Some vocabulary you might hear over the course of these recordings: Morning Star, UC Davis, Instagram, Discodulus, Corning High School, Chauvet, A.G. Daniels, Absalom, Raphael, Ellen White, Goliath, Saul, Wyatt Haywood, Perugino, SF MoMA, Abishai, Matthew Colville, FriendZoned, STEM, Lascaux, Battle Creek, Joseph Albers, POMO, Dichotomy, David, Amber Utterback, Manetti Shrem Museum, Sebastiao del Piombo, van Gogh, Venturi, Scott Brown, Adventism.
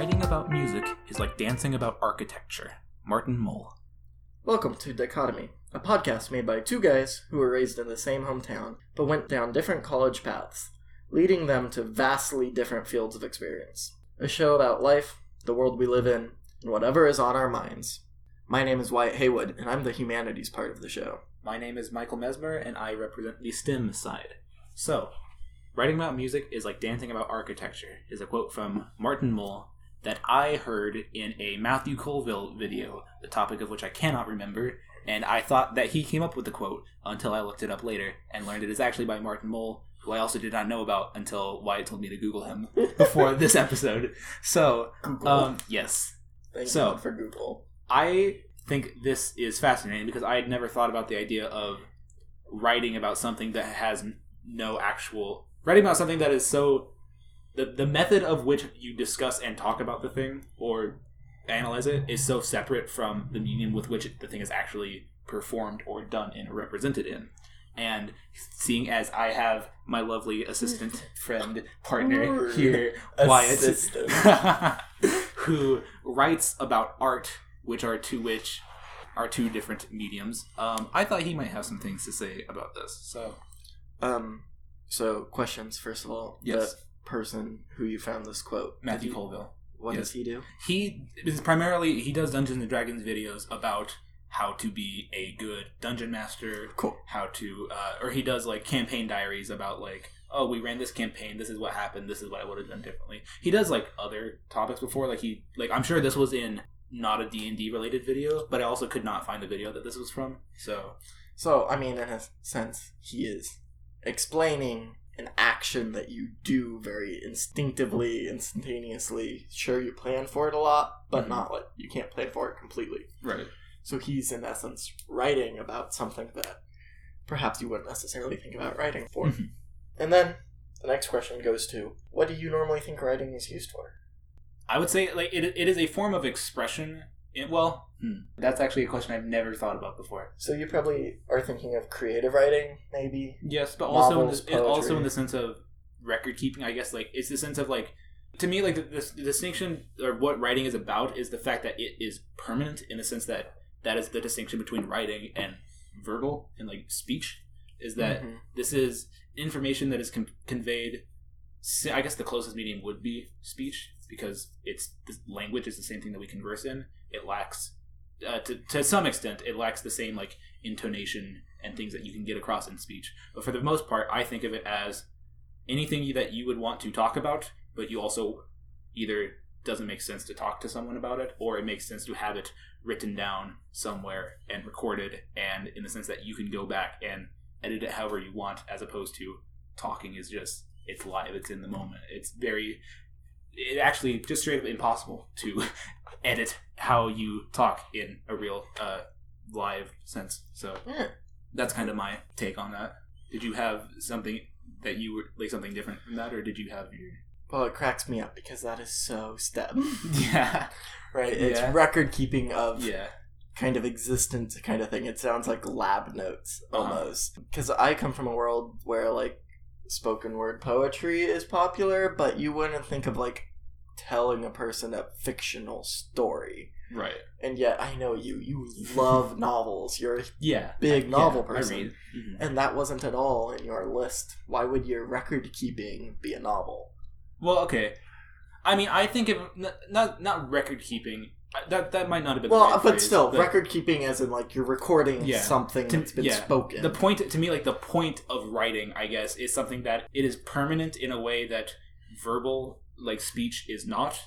Writing about music is like dancing about architecture. Martin Mull. Welcome to Dichotomy, a podcast made by two guys who were raised in the same hometown, but went down different college paths, leading them to vastly different fields of experience. A show about life, the world we live in, and whatever is on our minds. My name is Wyatt Haywood, and I'm the humanities part of the show. My name is Michael Mesmer, and I represent the STEM side. So, writing about music is like dancing about architecture, is a quote from Martin Mull that I heard in a Matthew Colville video, the topic of which I cannot remember, and I thought that he came up with the quote until I looked it up later and learned it is actually by Martin Mull, who I also did not know about until Wyatt told me to Google him before this episode. So, Google. Yes. Thank God for Google. I think this is fascinating because I had never thought about the idea of writing about something that has no actual... Writing about something that is so... The method of which you discuss and talk about the thing or analyze it is so separate from the medium with which the thing is actually performed or done in or represented in. And seeing as I have my lovely assistant, friend, partner here, Wyatt, who writes about art, which are two different mediums, I thought he might have some things to say about this. So questions, first of all. Yes. Person who you found this quote, Matthew Colville. What does he do? He does Dungeons and Dragons videos about how to be a good dungeon master. Cool. How to or he does like campaign diaries about like, oh, we ran this campaign, this is what happened, this is what I would have done differently. He does like other topics before, like he like I'm sure this was in not a D&D related video, but I also could not find the video that this was from. So I mean, in a sense, he is explaining an action that you do very instinctively, instantaneously. Sure, you plan for it a lot, but not like you can't plan for it completely. Right. So he's in essence writing about something that perhaps you wouldn't necessarily think about writing for. Mm-hmm. And then the next question goes to, what do you normally think writing is used for? I would say like it is a form of expression. That's actually a question I've never thought about before. So you probably are thinking of creative writing, maybe? Yes, but also in the sense of record keeping, I guess. Like it's the sense of like, to me, like the distinction or what writing is about is the fact that it is permanent, in the sense that that is the distinction between writing and verbal and like speech, is that this is information that is conveyed. I guess the closest medium would be speech, because it's language is the same thing that we converse in. It lacks, to some extent, it lacks the same like intonation and things that you can get across in speech. But for the most part, I think of it as anything that you would want to talk about, but you also either doesn't make sense to talk to someone about it, or it makes sense to have it written down somewhere and recorded, and in the sense that you can go back and edit it however you want, as opposed to talking is just, it's live, it's in the moment. It's very... It actually just straight up impossible to edit how you talk in a real live sense. So that's kind of my take on that. Did you have something that you were like something different from that, or did you have your? Well, it cracks me up because that is so STEM. Yeah, right. Yeah. It's record keeping of kind of existence, kind of thing. It sounds like lab notes almost. Because I come from a world where like spoken word poetry is popular, but you wouldn't think of like telling a person a fictional story, right? And yet I know you love novels. You're a big novel person. I read. Mm-hmm. And that wasn't at all in your list. Why would your record keeping be a novel? Well, okay, I mean, I think of not record keeping. That might not have been the right phrase, but record keeping as in like you're recording something that's been spoken. The point to me, like the point of writing, I guess, is something that it is permanent in a way that verbal like speech is not,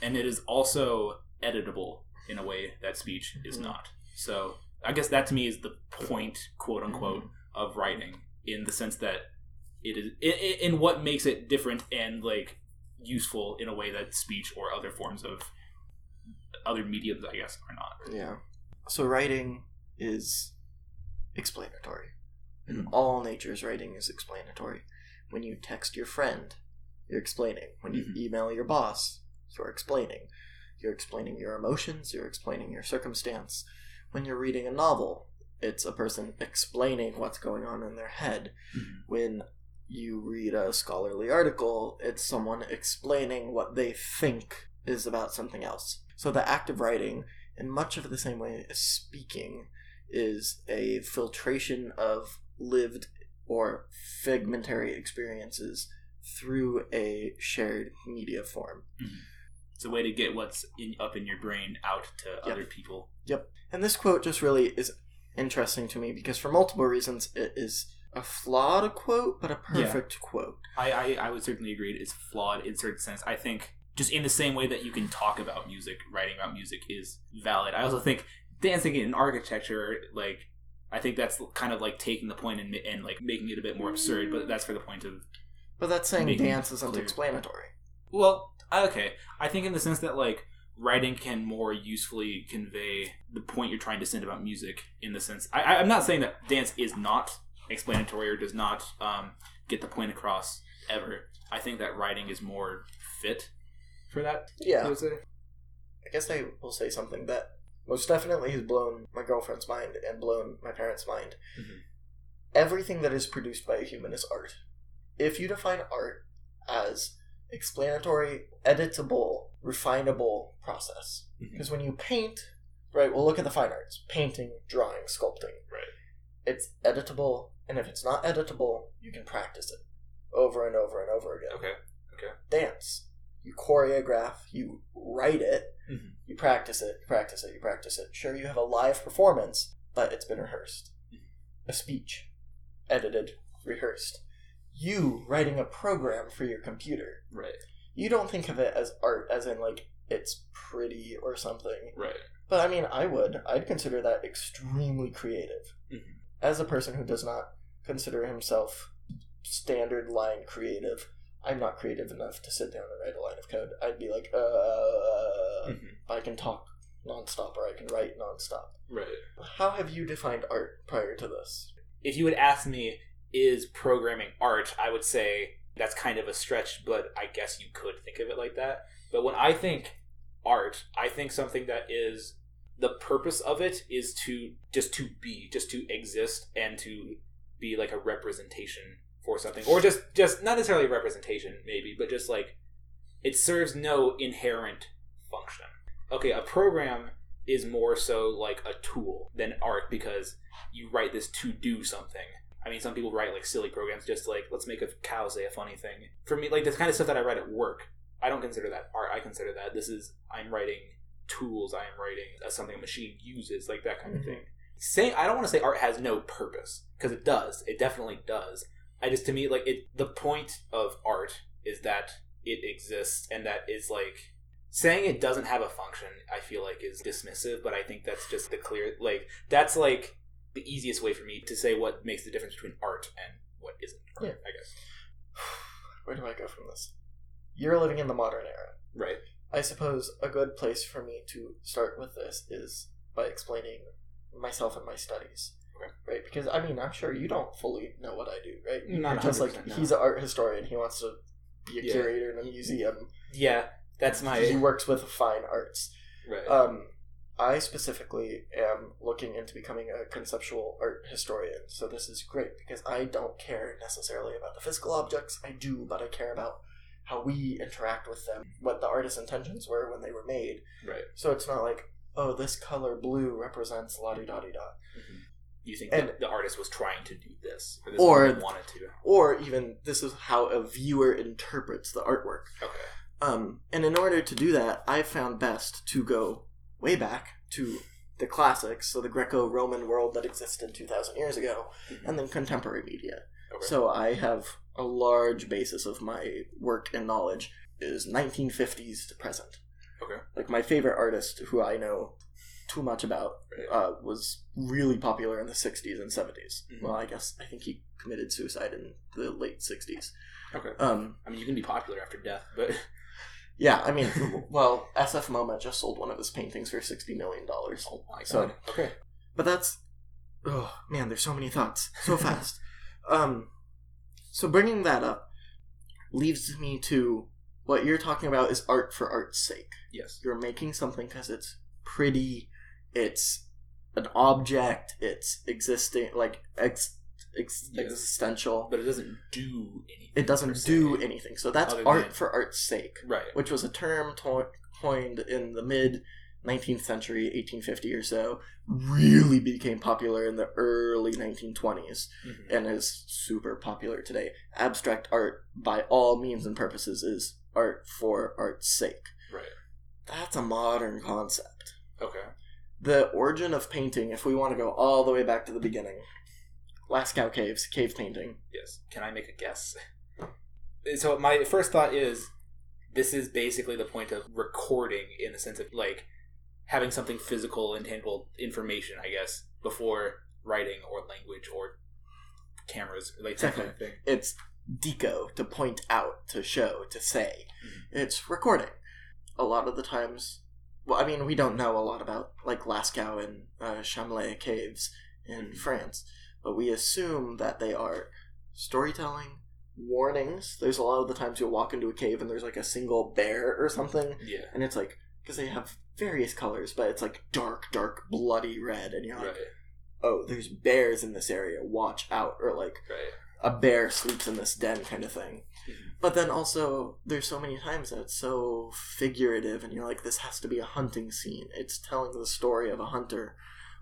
and it is also editable in a way that speech is not. So I guess that to me is the point, quote unquote, of writing, in the sense that it is in what makes it different and like useful in a way that speech or other forms of other mediums, I guess, are not. Yeah. So writing is explanatory. In all natures, writing is explanatory. When you text your friend, you're explaining. When you email your boss, you're explaining. You're explaining your emotions, you're explaining your circumstance. When you're reading a novel, it's a person explaining what's going on in their head. When you read a scholarly article, it's someone explaining what they think is about something else. So the act of writing, in much of the same way as speaking, is a filtration of lived or fragmentary experiences through a shared media form. Mm-hmm. It's a way to get what's up in your brain out to other people. Yep. And this quote just really is interesting to me because for multiple reasons it is a flawed quote, but a perfect quote. I would certainly agree it's flawed in a certain sense. I think just in the same way that you can talk about music, writing about music is valid. I also think dancing in architecture, like, I think that's kind of like taking the point and like making it a bit more absurd, but that's for the point of... But that's saying dance isn't explanatory. Well... Okay, I think in the sense that, like, writing can more usefully convey the point you're trying to send about music in the sense... I'm not saying that dance is not explanatory or does not get the point across ever. I think that writing is more fit for that. Yeah. I guess I will say something that most definitely has blown my girlfriend's mind and blown my parents' mind. Mm-hmm. Everything that is produced by a human is art. If you define art as... explanatory, editable, refinable process. Because when you paint, right, we'll look at the fine arts. Painting, drawing, sculpting. Right. It's editable, and if it's not editable, you can practice it over and over and over again. Okay. Dance. You choreograph, you write it, you practice it, you practice it, you practice it. Sure, you have a live performance, but it's been rehearsed. A speech. Edited, rehearsed. You writing a program for your computer. Right. You don't think of it as art as in, like, it's pretty or something. Right. But, I mean, I would. I'd consider that extremely creative. Mm-hmm. As a person who does not consider himself standard line creative, I'm not creative enough to sit down and write a line of code. I'd be like, I can talk nonstop or I can write nonstop. Right. How have you defined art prior to this? If you would ask me... is programming art, I would say that's kind of a stretch, but I guess you could think of it like that. But when I think art, I think something that is the purpose of it is to exist and to be like a representation for something, or just not necessarily a representation maybe, but just like it serves no inherent function. Okay, a program is more so like a tool than art because you write this to do something. I mean, some people write, like, silly programs, just, like, let's make a cow say a funny thing. For me, like, the kind of stuff that I write at work, I don't consider that art. I consider that I'm writing tools, I am writing something a machine uses, like, that kind of thing. I don't want to say art has no purpose, because it does. It definitely does. To me, like, the point of art is that it exists, and that is, like, saying it doesn't have a function, I feel like, is dismissive, but I think that's just the clear, like, that's, like... the easiest way for me to say what makes the difference between art and what isn't art, I guess. Where do I go from this? You're living in the modern era. Right. I suppose a good place for me to start with this is by explaining myself and my studies. Okay. Right? Because, I mean, I'm sure you don't fully know what I do, right? Not just like, no. He's an art historian. He wants to be a curator in a museum. Yeah, that's my... He works with fine arts. Right. I specifically am looking into becoming a conceptual art historian, so this is great because I don't care necessarily about the physical objects. I do, but I care about how we interact with them, what the artist's intentions were when they were made. Right. So it's not like, oh, this color blue represents la-di-da-di-da. Mm-hmm. You think that the artist was trying to do this, or this or they wanted to. Or even this is how a viewer interprets the artwork. Okay. And in order to do that, I found best to go... way back to the classics, so the Greco-Roman world that existed 2,000 years ago, and then contemporary media. Okay. So I have a large basis of my work and knowledge is 1950s to present. Okay. Like, my favorite artist, who I know too much about, was really popular in the 60s and 70s. Mm-hmm. Well, I think he committed suicide in the late 60s. Okay. I mean, you can be popular after death, but... Yeah, I mean, well, SF MoMA just sold one of his paintings for $60 million. Oh my God. So, okay. But that's... oh, man, there's so many thoughts. So fast. So bringing that up leads me to what you're talking about is art for art's sake. Yes. You're making something because it's pretty, it's an object, it's existing, like, existential. But it doesn't do anything. It doesn't do anything. So that's art for art's sake. Right. Which was a term coined in the mid-19th century, 1850 or so, really became popular in the early 1920s, mm-hmm. and is super popular today. Abstract art, by all means and purposes, is art for art's sake. Right. That's a modern concept. Okay. The origin of painting, if we want to go all the way back to the beginning, Lascaux caves, cave painting. Yes. Can I make a guess? So my first thought is, this is basically the point of recording in the sense of, like, having something physical and tangible information, I guess, before writing or language or cameras. Like, exactly. Kind of thing. It's deco, to point out, to show, to say. Mm-hmm. It's recording. A lot of the times, well, I mean, we don't know a lot about, like, Lascaux and Chauvet caves in mm-hmm. France, but we assume that they are storytelling, warnings. There's a lot of the times you'll walk into a cave and there's, like, a single bear or something, yeah. and it's, like, because they have various colors, but it's, like, dark, bloody red, and you're like, right. oh, there's bears in this area, watch out, or, like, right. a bear sleeps in this den kind of thing. Mm-hmm. But then also, there's so many times that it's so figurative, and you're like, this has to be a hunting scene. It's telling the story of a hunter.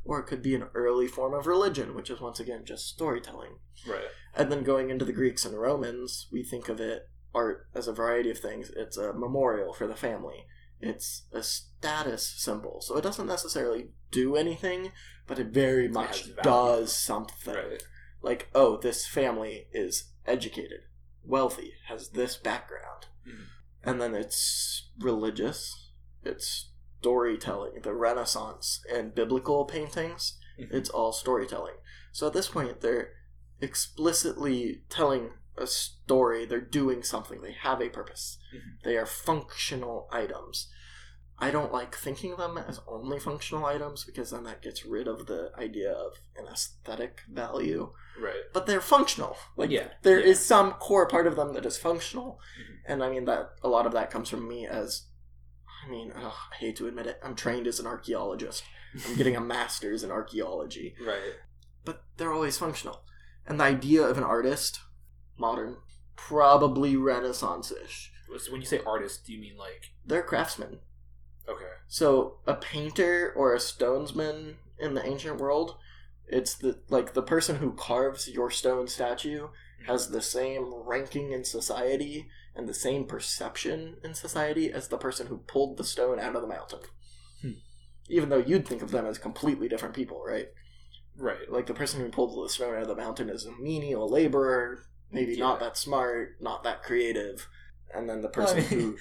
Or it could be an early form of religion, which is, once again, just storytelling. Right. And then going into the Greeks and Romans, we think of it, art, as a variety of things. It's a memorial for the family. It's a status symbol. So it doesn't necessarily do anything, but it very much does something. Right. Like, oh, this family is educated, wealthy, has this background. Mm-hmm. And then it's religious. It's storytelling. The Renaissance and biblical paintings, mm-hmm. it's all storytelling. So at this point, they're explicitly telling a story. They're doing something. They have a purpose. Mm-hmm. They are functional items. I don't like thinking of them as only functional items, because then that gets rid of the idea of an aesthetic value. Right. But they're functional. Like, yeah. There is some core part of them that is functional. Mm-hmm. And I mean, that a lot of that comes from me as, I mean, I hate to admit it, I'm trained as an archaeologist. I'm getting a master's in archaeology. Right. But they're always functional. And the idea of an artist, modern, probably Renaissance-ish. So when you say artist, do you mean like... They're craftsmen. Okay. So a painter or a stonesman in the ancient world, it's the person who carves your stone statue has the same ranking in society and the same perception in society as the person who pulled the stone out of the mountain. Hmm. Even though you'd think of them as completely different people, right? Right. Like, the person who pulled the stone out of the mountain is a menial laborer, maybe yeah. not that smart, not that creative, and then the person who...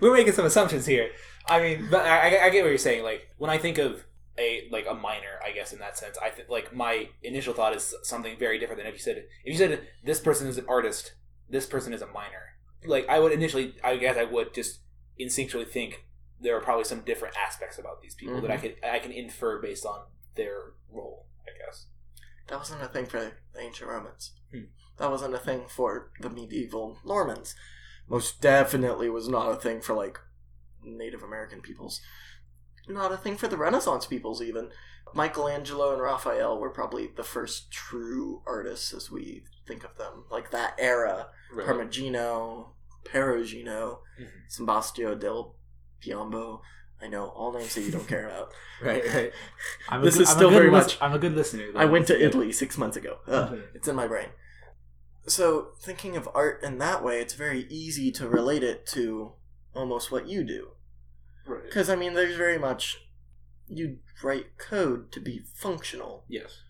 We're making some assumptions here. I mean, but I get what you're saying. Like, when I think of a minor, I guess, in that sense, I think, like, my initial thought is something very different than if you said this person is an artist, this person is a minor. Like, I would just instinctually think there are probably some different aspects about these people mm-hmm. that I can infer based on their role, I guess. That wasn't a thing for the ancient Romans. Hmm. That wasn't a thing for the medieval Normans. Most definitely was not a thing for, like, Native American peoples. Not a thing for the Renaissance peoples, even. Michelangelo and Raphael were probably the first true artists as we think of them. Like, that era. Right. Parmigino, Perugino, mm-hmm. Sebastiao del Piombo. I know all names that you don't care about. Right. I'm a good listener, though. I went to Italy 6 months ago. Mm-hmm. It's in my brain. So, thinking of art in that way, it's very easy to relate it to almost what you do. Because, I mean, there's very much... You write code to be functional. Yes.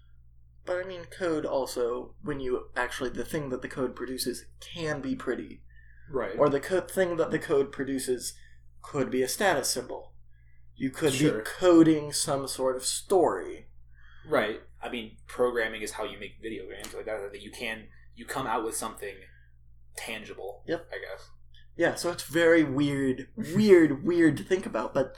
But, I mean, code also, when you actually... The thing that the code produces can be pretty. Right. Or the thing that the code produces could be a status symbol. You could be coding some sort of story. Right. I mean, programming is how you make video games. Like that you come out with something tangible, yep. I guess. Yeah, so it's very weird to think about, but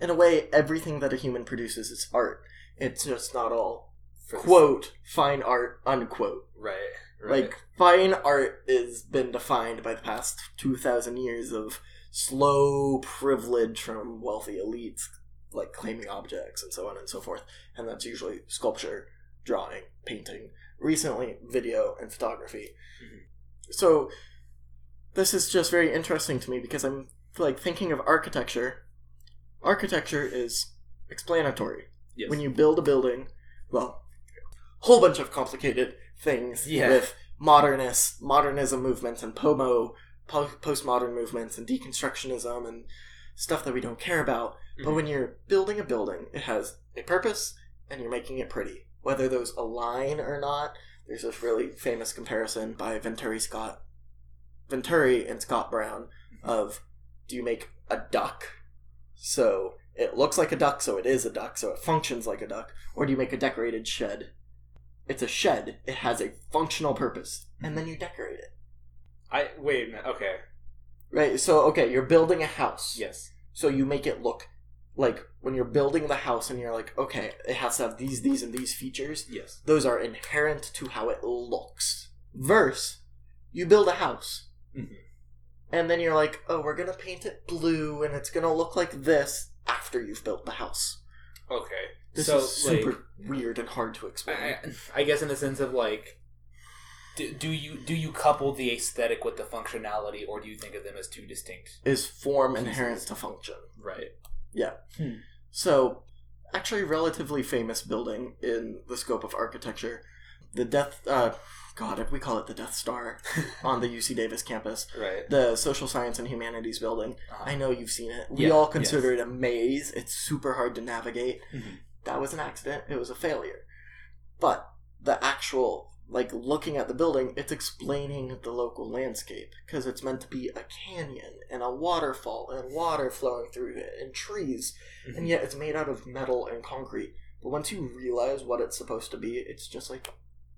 in a way, everything that a human produces is art. It's just not all, quote, fine art, unquote. Right. Like, fine art has been defined by the past 2,000 years of slow privilege from wealthy elites, like, claiming objects and so on and so forth, and that's usually sculpture, drawing, painting, recently video and photography. Mm-hmm. So this is just very interesting to me because I'm like thinking of architecture. Architecture is explanatory. Yes. When you build a building, well, whole bunch of complicated things with modernism movements and POMO, postmodern movements and deconstructionism and stuff that we don't care about. Mm-hmm. But when you're building a building, it has a purpose and you're making it pretty. Whether those align or not, there's this really famous comparison by Venturi and Scott Brown of, do you make a duck so it looks like a duck, so it is a duck, so it functions like a duck, or do you make a decorated shed? It's a shed. It has a functional purpose, and then you decorate it. Wait a minute, okay. Right, so, okay, you're building a house. Yes. So you make it look like, when you're building the house and you're like, okay, it has to have these, and these features. Yes. Those are inherent to how it looks. Versus, you build a house. Mm-hmm. And then you're like, oh, we're going to paint it blue, and it's going to look like this after you've built the house. Okay. This is super weird and hard to explain. I guess in the sense of, like, do you couple the aesthetic with the functionality, or do you think of them as two distinct? Is form inherent to function? Right. Yeah. Hmm. So, actually, relatively famous building in the scope of architecture, the we call it the Death Star on the UC Davis campus. Right. The Social Science and Humanities building. Uh-huh. I know you've seen it. We all consider it a maze. It's super hard to navigate. Mm-hmm. That was an accident. It was a failure. But the actual, like, looking at the building, it's explaining the local landscape because it's meant to be a canyon and a waterfall and water flowing through it and trees. Mm-hmm. And yet it's made out of metal and concrete. But once you realize what it's supposed to be, it's just like,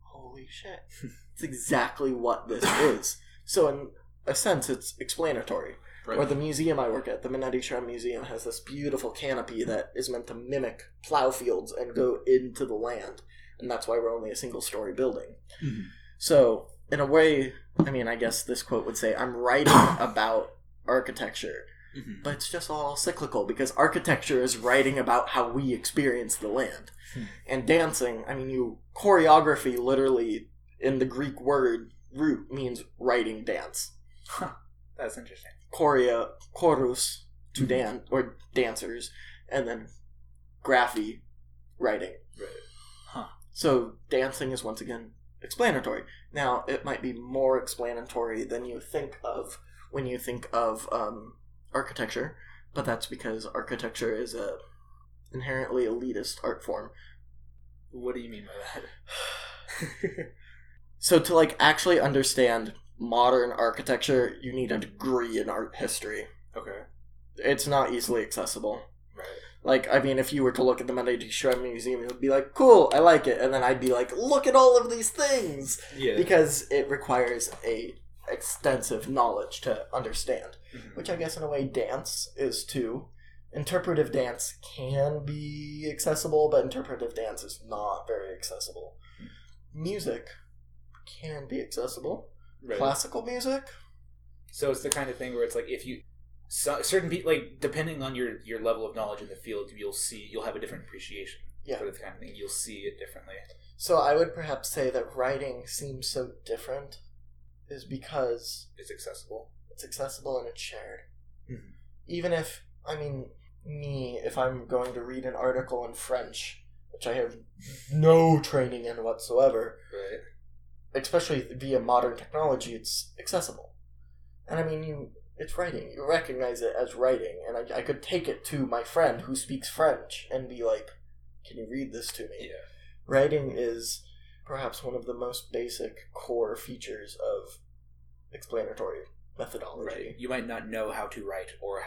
holy shit. It's exactly what this is. So in a sense, it's explanatory. Right. Or the museum I work at, the Manetti Shrem Museum, has this beautiful canopy that is meant to mimic plow fields and go into the land. And that's why we're only a single-story building. Mm-hmm. So, in a way, I mean, I guess this quote would say, I'm writing about architecture. Mm-hmm. But it's just all cyclical, because architecture is writing about how we experience the land. Mm-hmm. And dancing, I mean, choreography literally, in the Greek word, root means writing dance. Huh. That's interesting. Chorea, chorus, to dance, or dancers, and then graphy, writing. Right. Huh. So dancing is once again explanatory. Now, it might be more explanatory than you think of when you think of architecture, but that's because architecture is a inherently elitist art form. What do you mean by that? So to, like, actually understand modern architecture, you need a degree in art history. Okay. It's not easily accessible. Right. Like, I mean, if you were to look at the Manetti Shrem Museum, it would be like, cool, I like it. And then I'd be like, look at all of these things. Yeah. Because it requires a extensive knowledge to understand. Mm-hmm. Which I guess in a way dance is too. Interpretive dance can be accessible, but interpretive dance is not very accessible. Mm-hmm. Music can be accessible. Right. Classical music. So it's the kind of thing where it's like if you certain people, like, depending on your level of knowledge in the field, you'll have a different appreciation for the kind of thing. You'll see it differently. So I would perhaps say that writing seems so different is because it's accessible. It's accessible and it's shared. Mm-hmm. Even if, I mean, if I'm going to read an article in French, which I have no training in whatsoever. Right. Especially via modern technology, it's accessible. And I mean, it's writing. You recognize it as writing. And I could take it to my friend who speaks French and be like, can you read this to me? Yeah. Writing is perhaps one of the most basic core features of explanatory methodology. Right. You might not know how to write or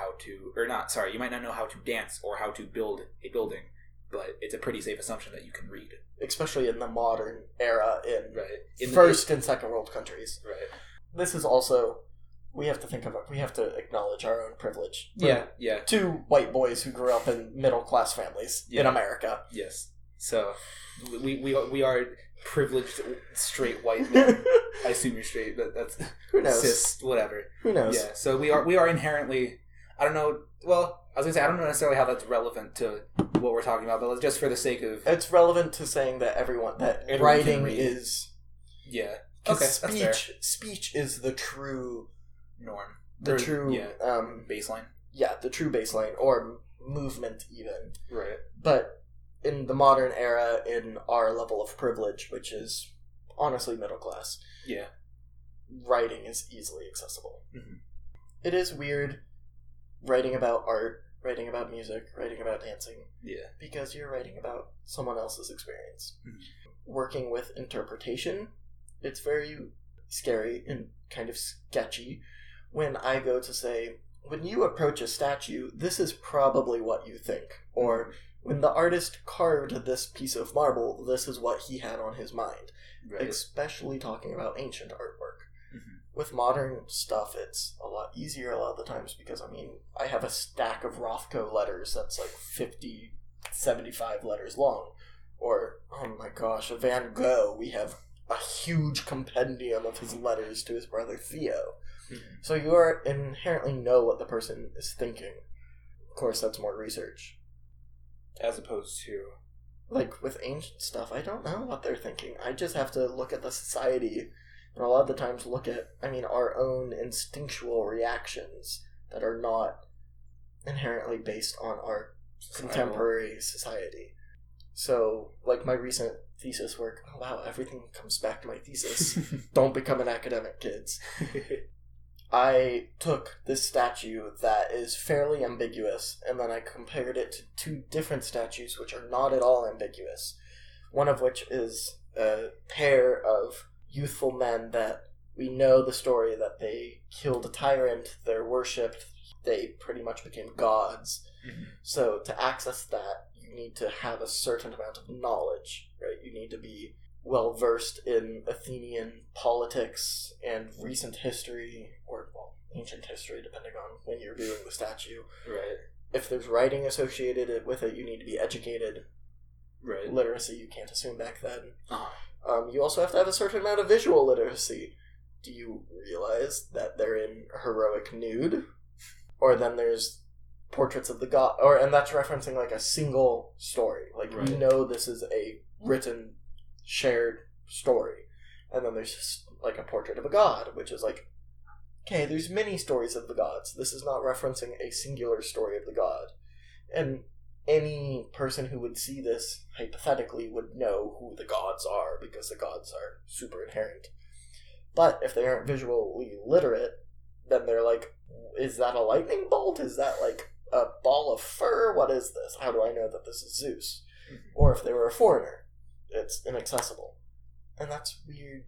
you might not know how to dance or how to build a building, but it's a pretty safe assumption that you can read. Especially in the modern era in first and second world countries. Right. This is also, we have to acknowledge our own privilege. Yeah, yeah. Two white boys who grew up in middle class families in America. Yes. So we are privileged straight white men. I assume you're straight, but that's who knows. Cis, whatever. Who knows? Yeah. So we are inherently. I don't know. Well, I was going to say, I don't know necessarily how that's relevant to what we're talking about, but just for the sake of... It's relevant to saying that everyone writing is... Yeah. Okay, speech is the true... norm. Baseline. Yeah, the true baseline, or movement even. Right. But in the modern era, in our level of privilege, which is honestly middle class... Yeah. Writing is easily accessible. Mm-hmm. It is weird... writing about art, writing about music, writing about dancing. Yeah. Because you're writing about someone else's experience. Mm-hmm. Working with interpretation, it's very scary and kind of sketchy when I go to say, when you approach a statue, this is probably what you think. Or when the artist carved this piece of marble, this is what he had on his mind. Right. Especially talking about ancient artwork. With modern stuff, it's a lot easier a lot of the times because, I mean, I have a stack of Rothko letters that's like 50, 75 letters long. Or, oh my gosh, a Van Gogh, we have a huge compendium of his letters to his brother Theo. Mm-hmm. So you are inherently know what the person is thinking. Of course, that's more research. As opposed to... like, with ancient stuff, I don't know what they're thinking. I just have to look at the society... and a lot of the times look at, I mean, our own instinctual reactions that are not inherently based on our contemporary society. So, like my recent thesis work, oh, wow, everything comes back to my thesis. Don't become an academic, kids. I took this statue that is fairly ambiguous, and then I compared it to two different statues which are not at all ambiguous. One of which is a pair of youthful men that we know the story that they killed a tyrant, they're worshipped, they pretty much became gods. Mm-hmm. So to access that, you need to have a certain amount of knowledge, right? You need to be well-versed in Athenian politics and recent history, or, well, ancient history, depending on when you're doing the statue. Right. If there's writing associated with it, you need to be educated. Right. Literacy, you can't assume back then. Uh-huh. You also have to have a certain amount of visual literacy. Do you realize that they're in heroic nude? Or then there's portraits of the god... or and that's referencing, like, a single story. Like, right. We know this is a written, shared story. And then there's just, like, a portrait of a god, which is like, okay, there's many stories of the gods. This is not referencing a singular story of the god. And... any person who would see this, hypothetically, would know who the gods are, because the gods are super inherent. But if they aren't visually literate, then they're like, is that a lightning bolt? Is that, like, a ball of fur? What is this? How do I know that this is Zeus? Mm-hmm. Or if they were a foreigner, it's inaccessible. And that's weird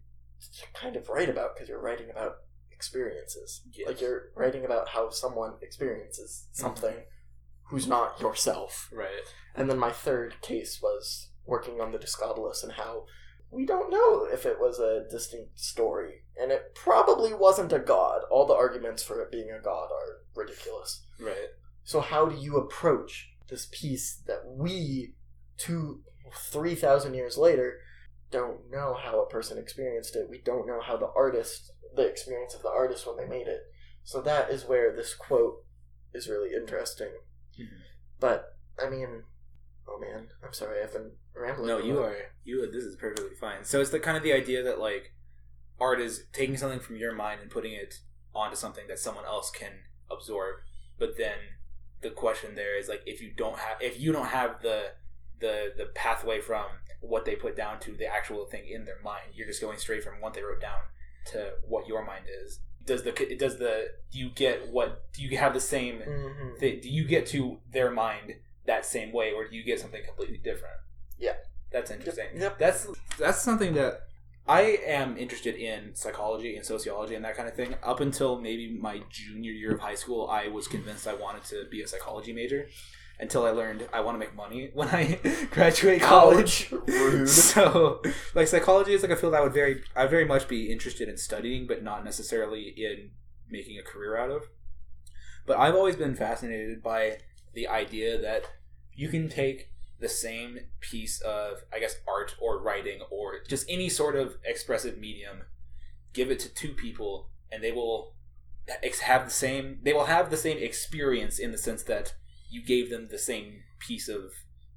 to kind of write about, because you're writing about experiences. Yes. Like, you're writing about how someone experiences something... mm-hmm. who's not yourself. Right. And then my third case was working on the Discodulus and how we don't know if it was a distinct story. And it probably wasn't a god. All the arguments for it being a god are ridiculous. Right. So how do you approach this piece that we, 3,000 years later, don't know how a person experienced it. We don't know how the experience of the artist when they made it. So that is where this quote is really interesting. But, I mean, oh man, I'm sorry, I've been rambling. No, this is perfectly fine. So it's the kind of the idea that, like, art is taking something from your mind and putting it onto something that someone else can absorb. But then the question there is, like, if you don't have the pathway from what they put down to the actual thing in their mind, you're just going straight from what they wrote down to what your mind is. Do you have the same mm-hmm. Do you get to their mind that same way, or do you get something completely different? Yeah, that's interesting. Yep. That's something that I am interested in, psychology and sociology and that kind of thing. Up until maybe my junior year of high school, I was convinced I wanted to be a psychology major. Until I learned I want to make money when I graduate college. Rude. So, like, psychology is like a field I would very much be interested in studying, but not necessarily in making a career out of. But I've always been fascinated by the idea that you can take the same piece of, I guess, art or writing or just any sort of expressive medium, give it to two people, and they will have the same experience in the sense that you gave them the same piece of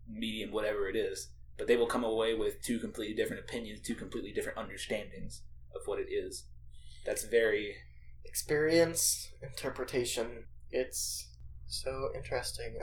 medium, whatever it is, but they will come away with two completely different opinions, two completely different understandings of what it is. That's very... Experience, interpretation, it's so interesting.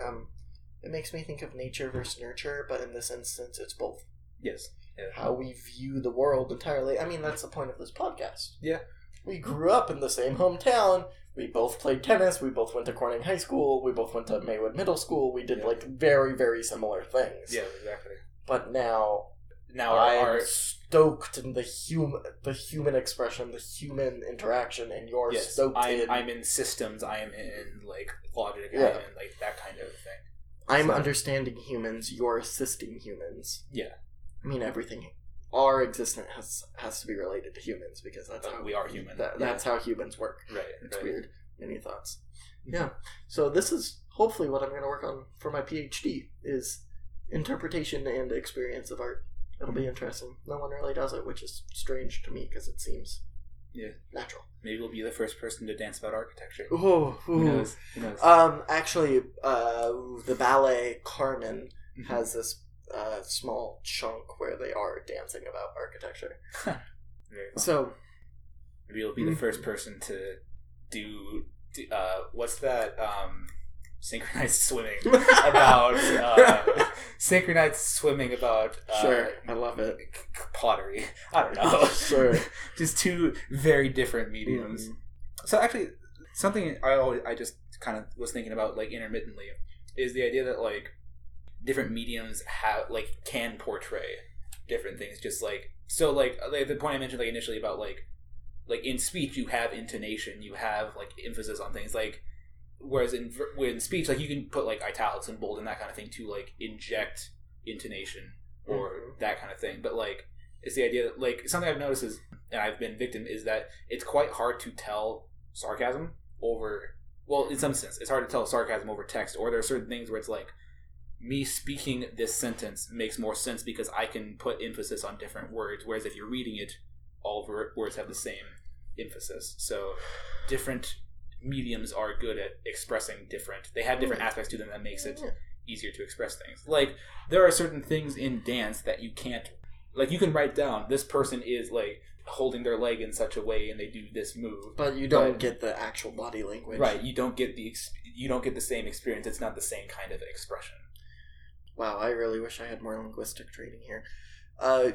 It makes me think of nature versus nurture, but in this instance, it's both. Yes. Yeah. How we view the world entirely. I mean, that's the point of this podcast. Yeah. We grew up in the same hometown. We both played tennis. We both went to Corning High School. We both went to Maywood Middle School. We did, like, very, very similar things. Yeah, exactly. But now I'm stoked in the human expression, the human interaction, and you're stoked in... I'm in systems. I am in, like, logic. Yeah. I'm in, like, that kind of thing. I'm understanding humans. You're assisting humans. Yeah. I mean, everything... Our existence has to be related to humans because that's how we are human. That's how humans work. Right. It's weird. Any thoughts? Yeah. So this is hopefully what I'm going to work on for my PhD is interpretation and experience of art. It'll be interesting. No one really does it, which is strange to me because it seems natural. Maybe we'll be the first person to dance about architecture. Who knows? Actually, the ballet Carmen has this small chunk where they are dancing about architecture. Very cool. So maybe you'll be the first person to do what's that synchronized swimming about sure, I love it. Pottery. I don't know. Sure. Just two very different mediums. So actually something I just kind of was thinking about, like, intermittently is the idea that, like, different mediums have, like, can portray different things. Just like, so, like, the point I mentioned, like, initially about, like in speech you have intonation, you have, like, emphasis on things, like, whereas in speech, like, you can put, like, italics and bold and that kind of thing to, like, inject intonation or that kind of thing. But, like, it's the idea that, like, something I've noticed is, and I've been victim, is that it's quite hard to tell sarcasm over, well, in some sense, it's hard to tell sarcasm over text, or there are certain things where it's like, me speaking this sentence makes more sense because I can put emphasis on different words, whereas if you're reading it, all words have the same emphasis. So different mediums are good at expressing different... They have different aspects to them that makes it easier to express things. Like, there are certain things in dance that you can't... Like, you can write down, this person is, like, holding their leg in such a way and they do this move. But you don't get the actual body language. Right, you don't get the same experience. It's not the same kind of expression. Wow, I really wish I had more linguistic training here.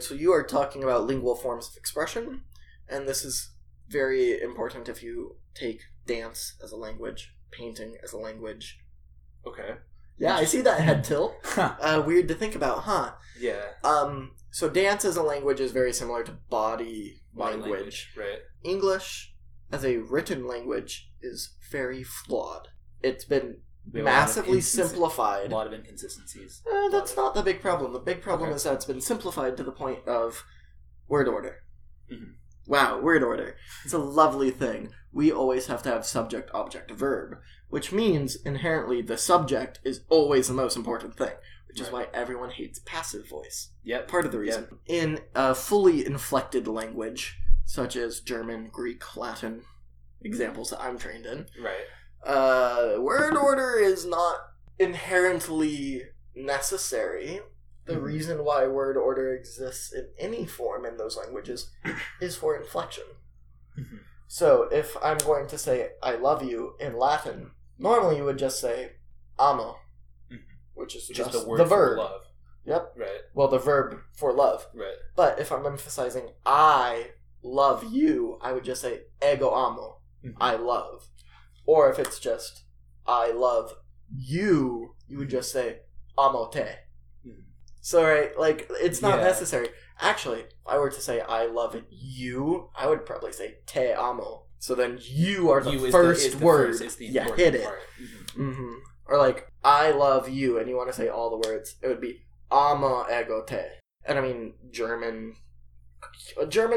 So you are talking about lingual forms of expression, and this is very important if you take dance as a language, painting as a language. Okay. Yeah, I see that head tilt. Weird to think about, huh? Yeah. So dance as a language is very similar to body language. Right. English as a written language is very flawed. It's been... massively simplified. A lot of inconsistencies. That's not the big problem. The big problem is that it's been simplified to the point of word order. Mm-hmm. Wow, word order. It's a lovely thing. We always have to have subject, object, verb, which means inherently the subject is always the most important thing, which is why everyone hates passive voice. Yep. Part of the reason. Yep. In a fully inflected language, such as German, Greek, Latin, examples that I'm trained in. Right. Word order is not inherently necessary. The reason why word order exists in any form in those languages is for inflection. Mm-hmm. So if I'm going to say I love you in Latin, normally you would just say amo, which is just the word the verb. For love. Yep. Right. Well, the verb for love. Right. But if I'm emphasizing I love you, I would just say ego amo, I love. Or if it's just, I love you, you would just say, amo te. So, right, like, it's not necessary. Actually, if I were to say, I love you, I would probably say, te amo. So then you are the first word. Yeah, hit it. Or like, I love you, and you want to say all the words, it would be, amo ego te. And I mean, German's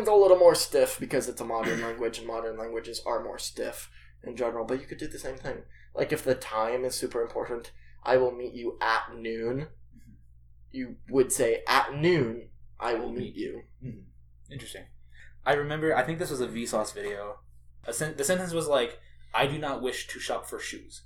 a little more stiff because it's a modern language, and modern languages are more stiff. In general, but you could do the same thing. Like, if the time is super important, I will meet you at noon. You would say, at noon, I will meet you. Interesting. I remember, I think this was a Vsauce video. The sentence was like, I do not wish to shop for shoes.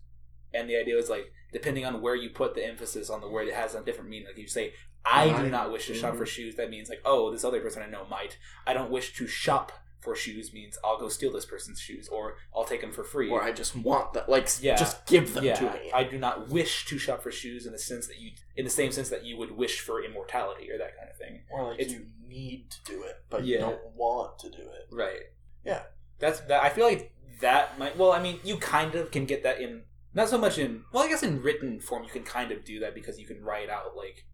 And the idea was, like, depending on where you put the emphasis on the word, it has a different meaning. Like, you say, I do not wish to shop for shoes. That means, like, oh, this other person I know might. I don't wish to shop for shoes means I'll go steal this person's shoes, or I'll take them for free. Or I just want that. Like, just give them to me. I do not wish to shop for shoes in the same sense that you would wish for immortality or that kind of thing. Or, like, you need to do it, but you don't want to do it. Right. Yeah. I feel like that might... Well, I mean, you kind of can get that in... Not so much in... Well, I guess in written form you can kind of do that because you can write out, like,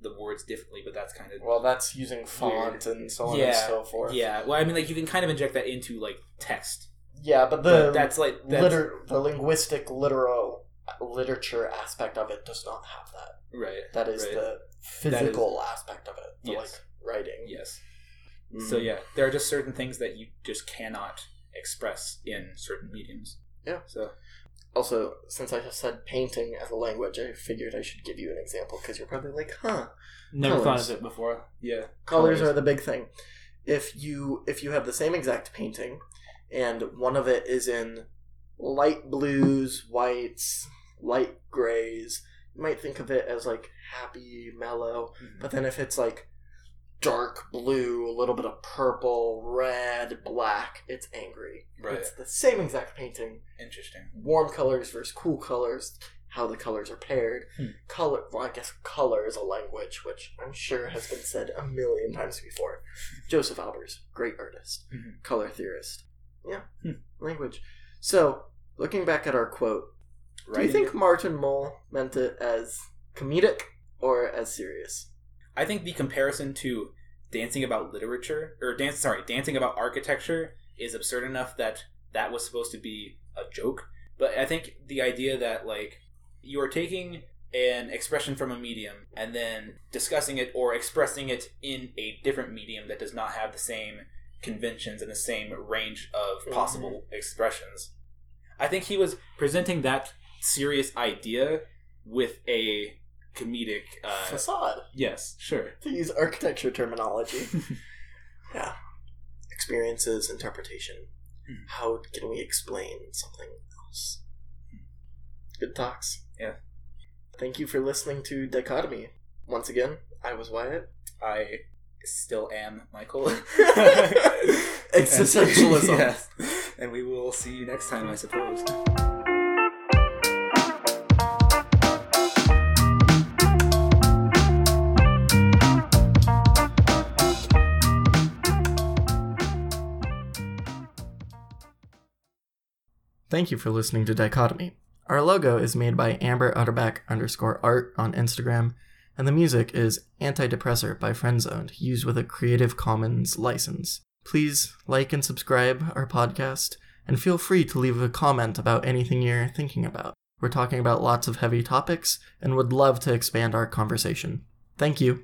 the words differently, but that's kind of... Well, that's using font and so on and so forth. Yeah, well, I mean, like, you can kind of inject that into, like, text. Yeah, but the linguistic literature aspect of it does not have that. Right. That is the physical aspect of it. Like, writing. Yes. Mm-hmm. So, yeah, there are just certain things that you just cannot express in certain mediums. Yeah. So... Also, since I just said painting as a language, I figured I should give you an example, because you're probably like, huh. Never thought of it before. Yeah. Colors are the big thing. If you have the same exact painting, and one of it is in light blues, whites, light grays, you might think of it as, like, happy, mellow, but then if it's, like, dark blue, a little bit of purple, red, black, it's angry. Right. It's the same exact painting. Interesting. Warm colors versus cool colors, how the colors are paired. I guess color is a language, which I'm sure has been said a million times before. Joseph Albers, great artist, color theorist. Yeah, language. So, looking back at our quote, do you think Martin Mull meant it as comedic or as serious? I think the comparison to dancing about literature, or dancing about architecture is absurd enough that was supposed to be a joke. But I think the idea that, like, you are taking an expression from a medium and then discussing it or expressing it in a different medium that does not have the same conventions and the same range of possible expressions. I think he was presenting that serious idea with a... comedic facade. Yes, sure. To use architecture terminology. Yeah. Experiences, interpretation. How can we explain something else? Good talks. Yeah. Thank you for listening to Dichotomy. Once again, I was Wyatt. I still am Michael. Existentialism. Yes. And we will see you next time, I suppose. Thank you for listening to Dichotomy. Our logo is made by Amber Utterback _art on Instagram, and the music is Antidepressor by FriendZoned, used with a Creative Commons license. Please like and subscribe our podcast, and feel free to leave a comment about anything you're thinking about. We're talking about lots of heavy topics, and would love to expand our conversation. Thank you.